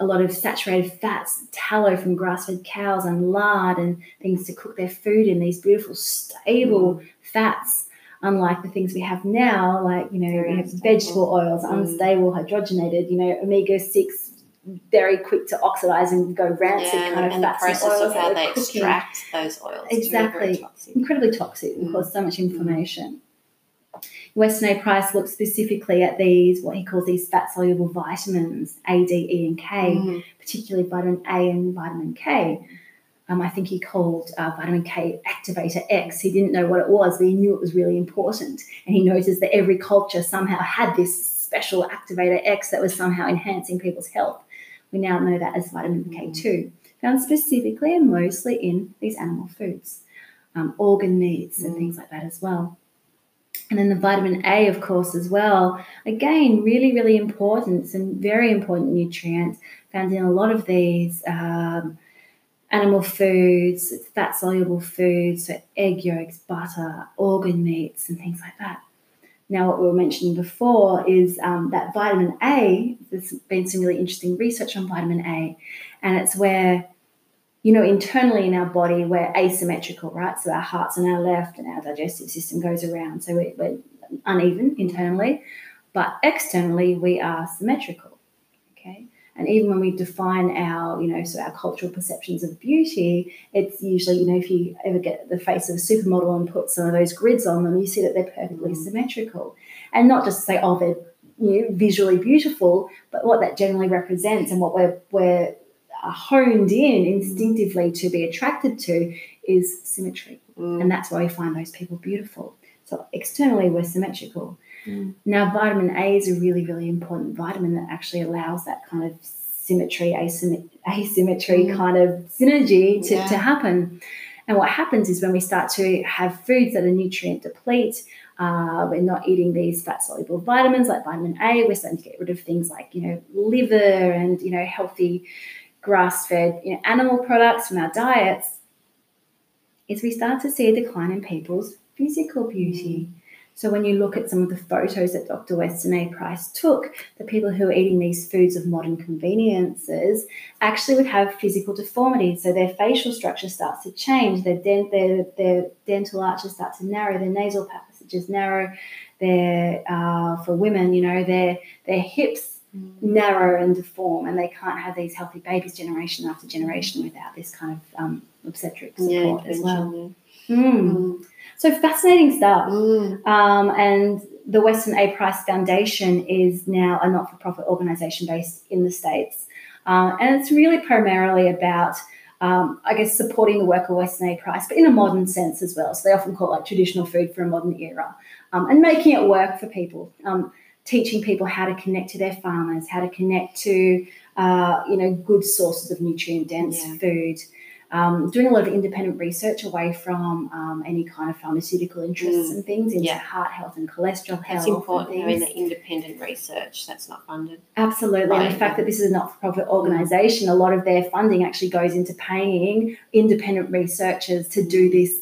lot of saturated fats, tallow from grass-fed cows and lard and things to cook their food in, these beautiful, stable fats. Unlike the things we have now, like, you know, we have vegetable oils, unstable, hydrogenated, you know, omega-6, very quick to oxidize and go rancid kind of fats and oils. And the process of how they extract those oils. Exactly. Toxic. Incredibly toxic and cause so much inflammation. Weston A. Price looks specifically at these, what he calls these fat-soluble vitamins, A, D, E and K, particularly vitamin A and vitamin K. I think he called vitamin K activator X. He didn't know what it was, but he knew it was really important. And he noticed that every culture somehow had this special activator X that was somehow enhancing people's health. We now know that as vitamin K2, found specifically and mostly in these animal foods, organ meats and things like that as well. And then the vitamin A, of course, as well. Again, really, really important. It's a very important nutrient found in a lot of these animal foods, fat-soluble foods, so egg yolks, butter, organ meats, and things like that. Now, what we were mentioning before is that vitamin A, there's been some really interesting research on vitamin A, and it's where, you know, internally in our body, we're asymmetrical, right? So our heart's on our left and our digestive system goes around, so we're uneven internally, but externally we are symmetrical, okay? And even when we define our, you know, so our cultural perceptions of beauty, it's usually, you know, if you ever get the face of a supermodel and put some of those grids on them, you see that they're perfectly symmetrical. And not just to say, oh, they're, you know, visually beautiful, but what that generally represents and what we're honed in instinctively to be attracted to is symmetry. And that's why we find those people beautiful. So externally we're symmetrical. Now, vitamin A is a really, really important vitamin that actually allows that kind of symmetry, asymmetry kind of synergy to happen. And what happens is when we start to have foods that are nutrient deplete, we're not eating these fat-soluble vitamins like vitamin A, we're starting to get rid of things like, you know, liver and, you know, healthy grass-fed, you know, animal products from our diets, is we start to see a decline in people's physical beauty. So when you look at some of the photos that Dr. Weston A. Price took, the people who are eating these foods of modern conveniences actually would have physical deformities. So their facial structure starts to change, their dental arches start to narrow, their nasal passages narrow, their for women, you know, their hips narrow and deform, and they can't have these healthy babies generation after generation without this kind of obstetric support as well. So fascinating stuff. And the Weston A. Price Foundation is now a not-for-profit organisation based in the States. And it's really primarily about, I guess, supporting the work of Weston A. Price, but in a modern sense as well. So they often call it like traditional food for a modern era, and making it work for people, teaching people how to connect to their farmers, how to connect to, you know, good sources of nutrient-dense food. Doing a lot of independent research away from any kind of pharmaceutical interests and things into heart health and cholesterol health. It's important having the independent research that's not funded. Absolutely. Right. And the fact that this is a not-for-profit organisation, a lot of their funding actually goes into paying independent researchers to do this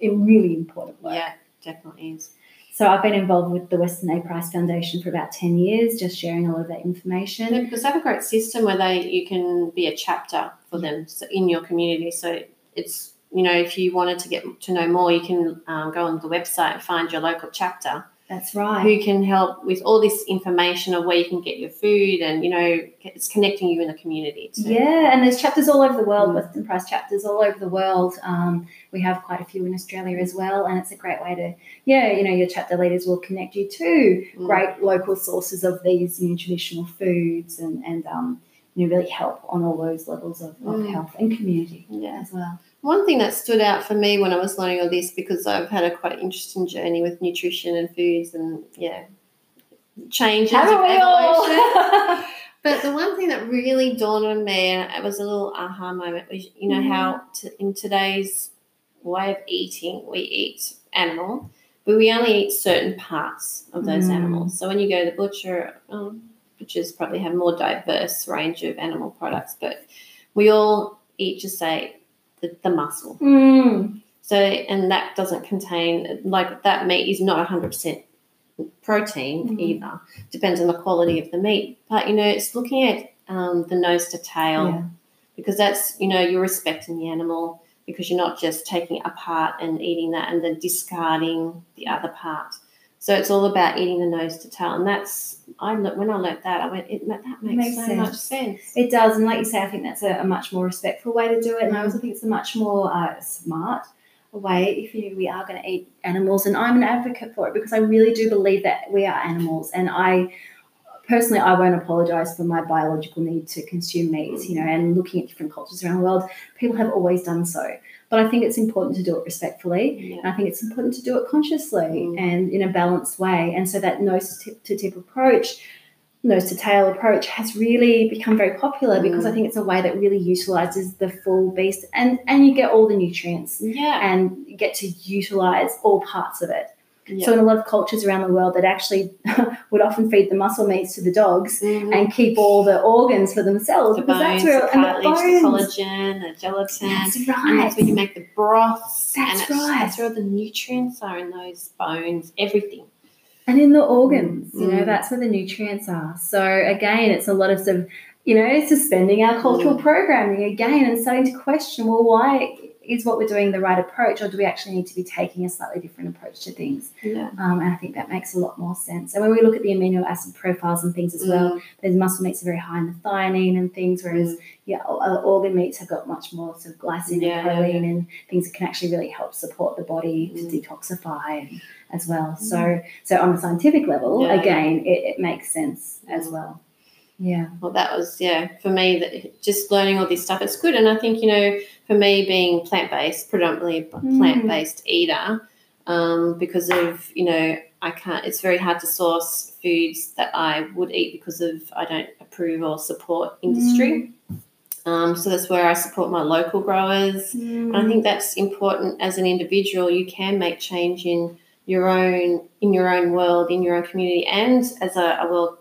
really important work. Yeah, definitely is. So I've been involved with the Weston A. Price Foundation for about 10 years, just sharing all of that information. Yeah, because they have a great system where you can be a chapter for them in your community. So it's, you know, if you wanted to get to know more, you can go on the website and find your local chapter That's right. Who can help with all this information of where you can get your food and, you know, it's connecting you in the community too. Yeah, and there's chapters all over the world, Weston Price chapters all over the world. We have quite a few in Australia as well, and it's a great way to, you know, your chapter leaders will connect you to great local sources of these traditional foods and you know, really help on all those levels of health and community as well. One thing that stood out for me when I was learning all this, because I've had a quite interesting journey with nutrition and foods and, changes of evolution. But the one thing that really dawned on me, and it was a little aha moment, was, you know, how in today's way of eating, we eat animal, but we only eat certain parts of those animals. So when you go to the butcher, butchers probably have more diverse range of animal products, but we all eat just say, the muscle. So, and that doesn't contain, like, that meat is not 100% protein either. Depends on the quality of the meat. But, you know, it's looking at the nose to tail because that's, you know, you're respecting the animal because you're not just taking it apart and eating that and then discarding the other part. So it's all about eating the nose to tail, and that's when I learnt that, I went, that makes so much sense. It does, and like you say, I think that's a much more respectful way to do it, and I also think it's a much more smart way if we are going to eat animals, and I'm an advocate for it because I really do believe that we are animals, and personally, I won't apologise for my biological need to consume meat, you know, and looking at different cultures around the world, people have always done so. But I think it's important to do it respectfully, and I think it's important to do it consciously and in a balanced way. And so that nose-to-tail approach has really become very popular because I think it's a way that really utilises the full beast and you get all the nutrients and you get to utilise all parts of it. Yeah. So in a lot of cultures around the world that actually would often feed the muscle meats to the dogs and keep all the organs for themselves. The because bones, that's where the cartilage, the collagen, the gelatin. That's right. And that's where you make the broths. That's where all the nutrients are in those bones, everything. And in the organs, you know, that's where the nutrients are. So, again, it's a lot of sort of, you know, suspending our cultural programming again and starting to question, well, why is what we're doing the right approach, or do we actually need to be taking a slightly different approach to things? Yeah. And I think that makes a lot more sense. And when we look at the amino acid profiles and things as well, those muscle meats are very high in the thiamine and things, whereas organ meats have got much more sort of glycine and choline and things that can actually really help support the body to detoxify as well. So on a scientific level, again, it makes sense as well. Yeah. Well, that was, for me, that just learning all this stuff, it's good. And I think, you know, for me being plant-based, predominantly a plant-based eater, because of, you know, it's very hard to source foods that I would eat because of I don't approve or support industry. So that's where I support my local growers. And I think that's important as an individual. You can make change in your own world, in your own community, and as a world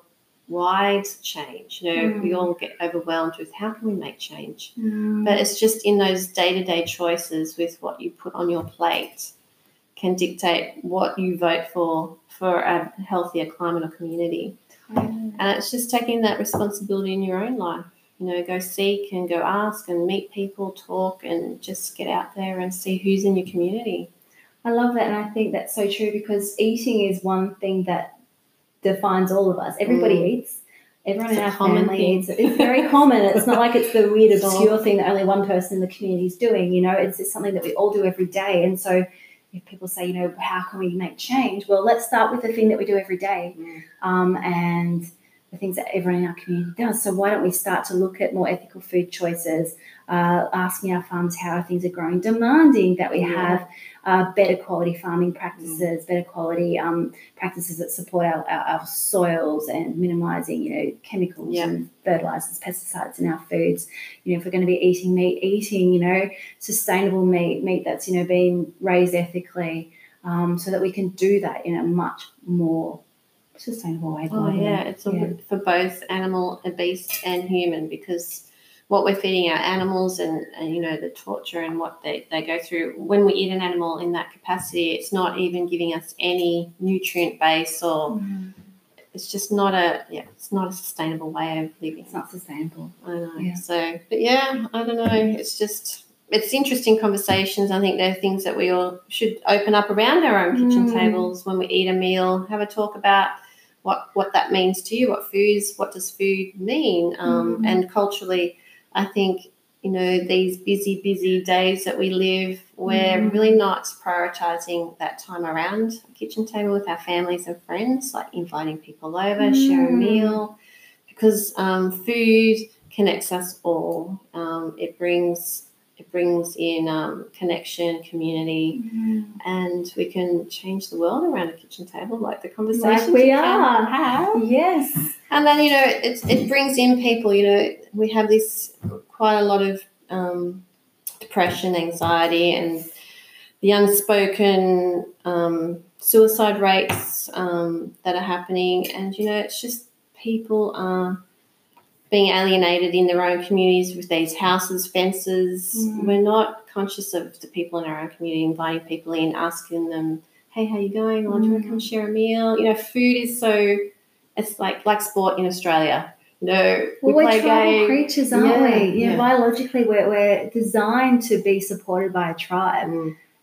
wide change. You know, we all get overwhelmed with how can we make change? But it's just in those day-to-day choices with what you put on your plate can dictate what you vote for a healthier climate or community. And it's just taking that responsibility in your own life. You know, go seek and go ask and meet people, talk, and just get out there and see who's in your community. I love that, and I think that's so true because eating is one thing that defines all of us. Everybody eats. Everyone in our family eats. It's very common. It's not like it's the weird obscure thing that only one person in the community is doing. You know, it's something that we all do every day. And so if people say, you know, how can we make change? Well, let's start with the thing that we do every day and the things that everyone in our community does. So why don't we start to look at more ethical food choices, asking our farms how things are growing, demanding that we have better quality farming practices, better quality practices that support our soils and minimising, you know, chemicals and fertilisers, pesticides in our foods. You know, if we're going to be eating meat, you know, sustainable meat that's, you know, being raised ethically so that we can do that in a much more sustainable way. It's for both animal, beast, and human, because what we're feeding our animals and you know, the torture and what they go through when we eat an animal in that capacity, it's not even giving us any nutrient base or it's just not it's not a sustainable way of living. It's not sustainable. I know. So, but I don't know. It's just it's interesting conversations. I think they're things that we all should open up around our own kitchen tables when we eat a meal. Have a talk about what that means to you, what does food mean? And culturally, I think, you know, these busy days that we live, we're really not prioritising that time around the kitchen table with our families and friends, like inviting people over, share a meal, because food connects us all. It brings in connection, community, and we can change the world around a kitchen table, like the conversations like we are have. Yes. And then, you know, it brings in people. You know, we have this quite a lot of depression, anxiety, and the unspoken suicide rates that are happening. And, you know, it's just people are being alienated in their own communities with these houses, fences. We're not conscious of the people in our own community, inviting people in, asking them, hey, how you going? Well, do you want to come share a meal? You know, food is so, it's like sport in Australia. No, we're tribal creatures, aren't we? Yeah, biologically we're designed to be supported by a tribe.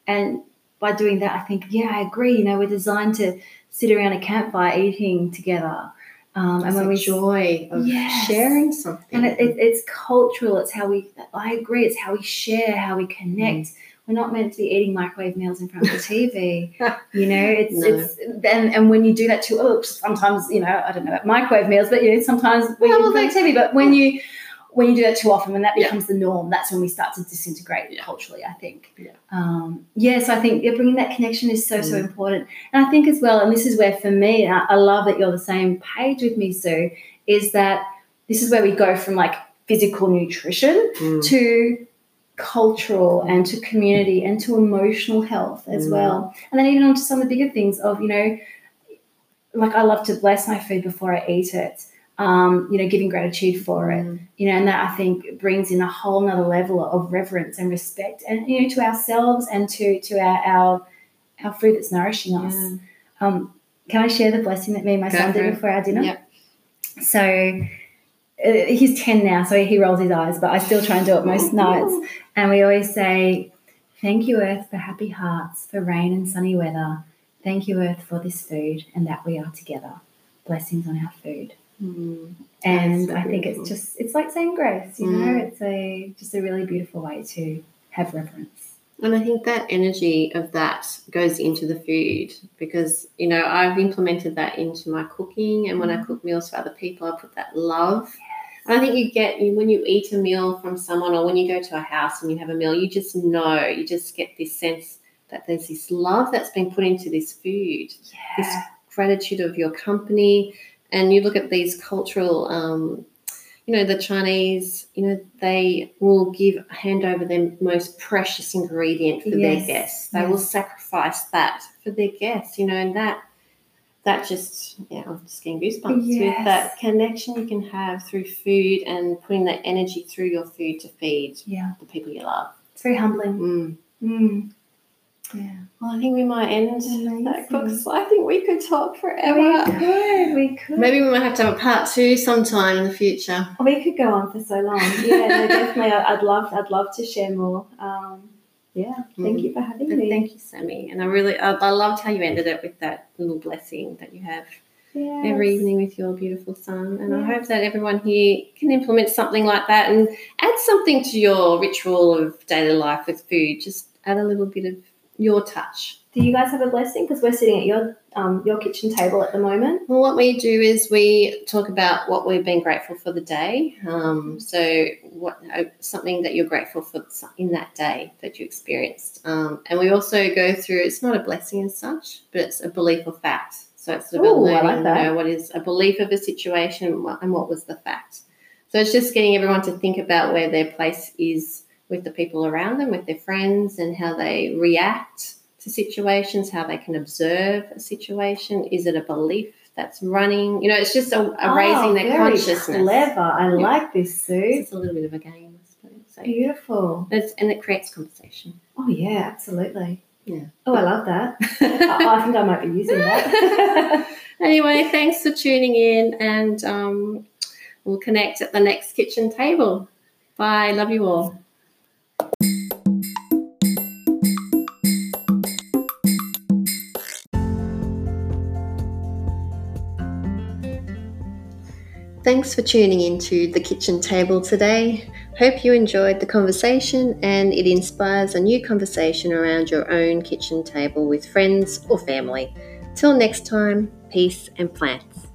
And by doing that, I think, I agree. You know, we're designed to sit around a campfire eating together. And when we joy of sharing something, and it's cultural. It's how we. I agree. It's how we share, how we connect. We're not meant to be eating microwave meals in front of the TV. You know, it's then. And when you do that too, sometimes, you know, I don't know about microwave meals, but, you know, sometimes we eat TV. But when you do that too often, when that becomes the norm, that's when we start to disintegrate culturally, I think. So I think bringing that connection is so important. And I think as well, and this is where for me, I love that you're the same page with me, Sue, is that this is where we go from like physical nutrition to cultural and to community and to emotional health as well. And then even onto some of the bigger things of, you know, like I love to bless my food before I eat it. You know, giving gratitude for it, you know, and that I think brings in a whole nother level of reverence and respect, and, you know, to ourselves and to our food that's nourishing us. Can I share the blessing that me and my son did before our dinner? So he's 10 now, so he rolls his eyes, but I still try and do it most nights. And we always say, thank you, earth, for happy hearts, for rain and sunny weather. Thank you, earth, for this food and that we are together. Blessings on our food. And I think it's just, it's like saying grace, you know, it's a really beautiful way to have reverence. And I think that energy of that goes into the food, because, you know, I've implemented that into my cooking, and when I cook meals for other people, I put that love. And I think you get, when you eat a meal from someone, or when you go to a house and you have a meal, you just know, you just get this sense that there's this love that's been put into this food, this gratitude of your company. And you look at these cultural, you know, the Chinese, you know, they will hand over their most precious ingredient for their guests. They will sacrifice that for their guests, you know, and that just, I'm just getting goosebumps with that connection you can have through food and putting that energy through your food to feed the people you love. It's very humbling. Yeah. Well, I think we might end that cook. I think we could talk forever. We could. Maybe we might have to have a part two sometime in the future. We could go on for so long. Yeah, no, definitely. I'd love to share more. Thank you for having me. Thank you, Sammi. And I loved how you ended it with that little blessing that you have every evening with your beautiful son. And I hope that everyone here can implement something like that and add something to your ritual of daily life with food. Just add a little bit of your touch. Do you guys have a blessing? Because we're sitting at your kitchen table at the moment. Well, what we do is we talk about what we've been grateful for the day. So what something that you're grateful for in that day that you experienced. And we also go through, it's not a blessing as such, but it's a belief or fact. So it's about learning, you know, what is a belief of a situation and what was the fact. So it's just getting everyone to think about where their place is with the people around them, with their friends, and how they react to situations, how they can observe a situation. Is it a belief that's running? You know, it's just a raising their consciousness. Very clever. I like this, Sue. It's a little bit of a game, I suppose. So beautiful. And it creates conversation. Oh, yeah, absolutely. Yeah. Oh, I love that. I think I might be using that. Anyway, thanks for tuning in, and we'll connect at the next kitchen table. Bye. Love you all. Thanks for tuning into The Kitchen Table today. Hope you enjoyed the conversation and it inspires a new conversation around your own kitchen table with friends or family. Till next time, peace and plants.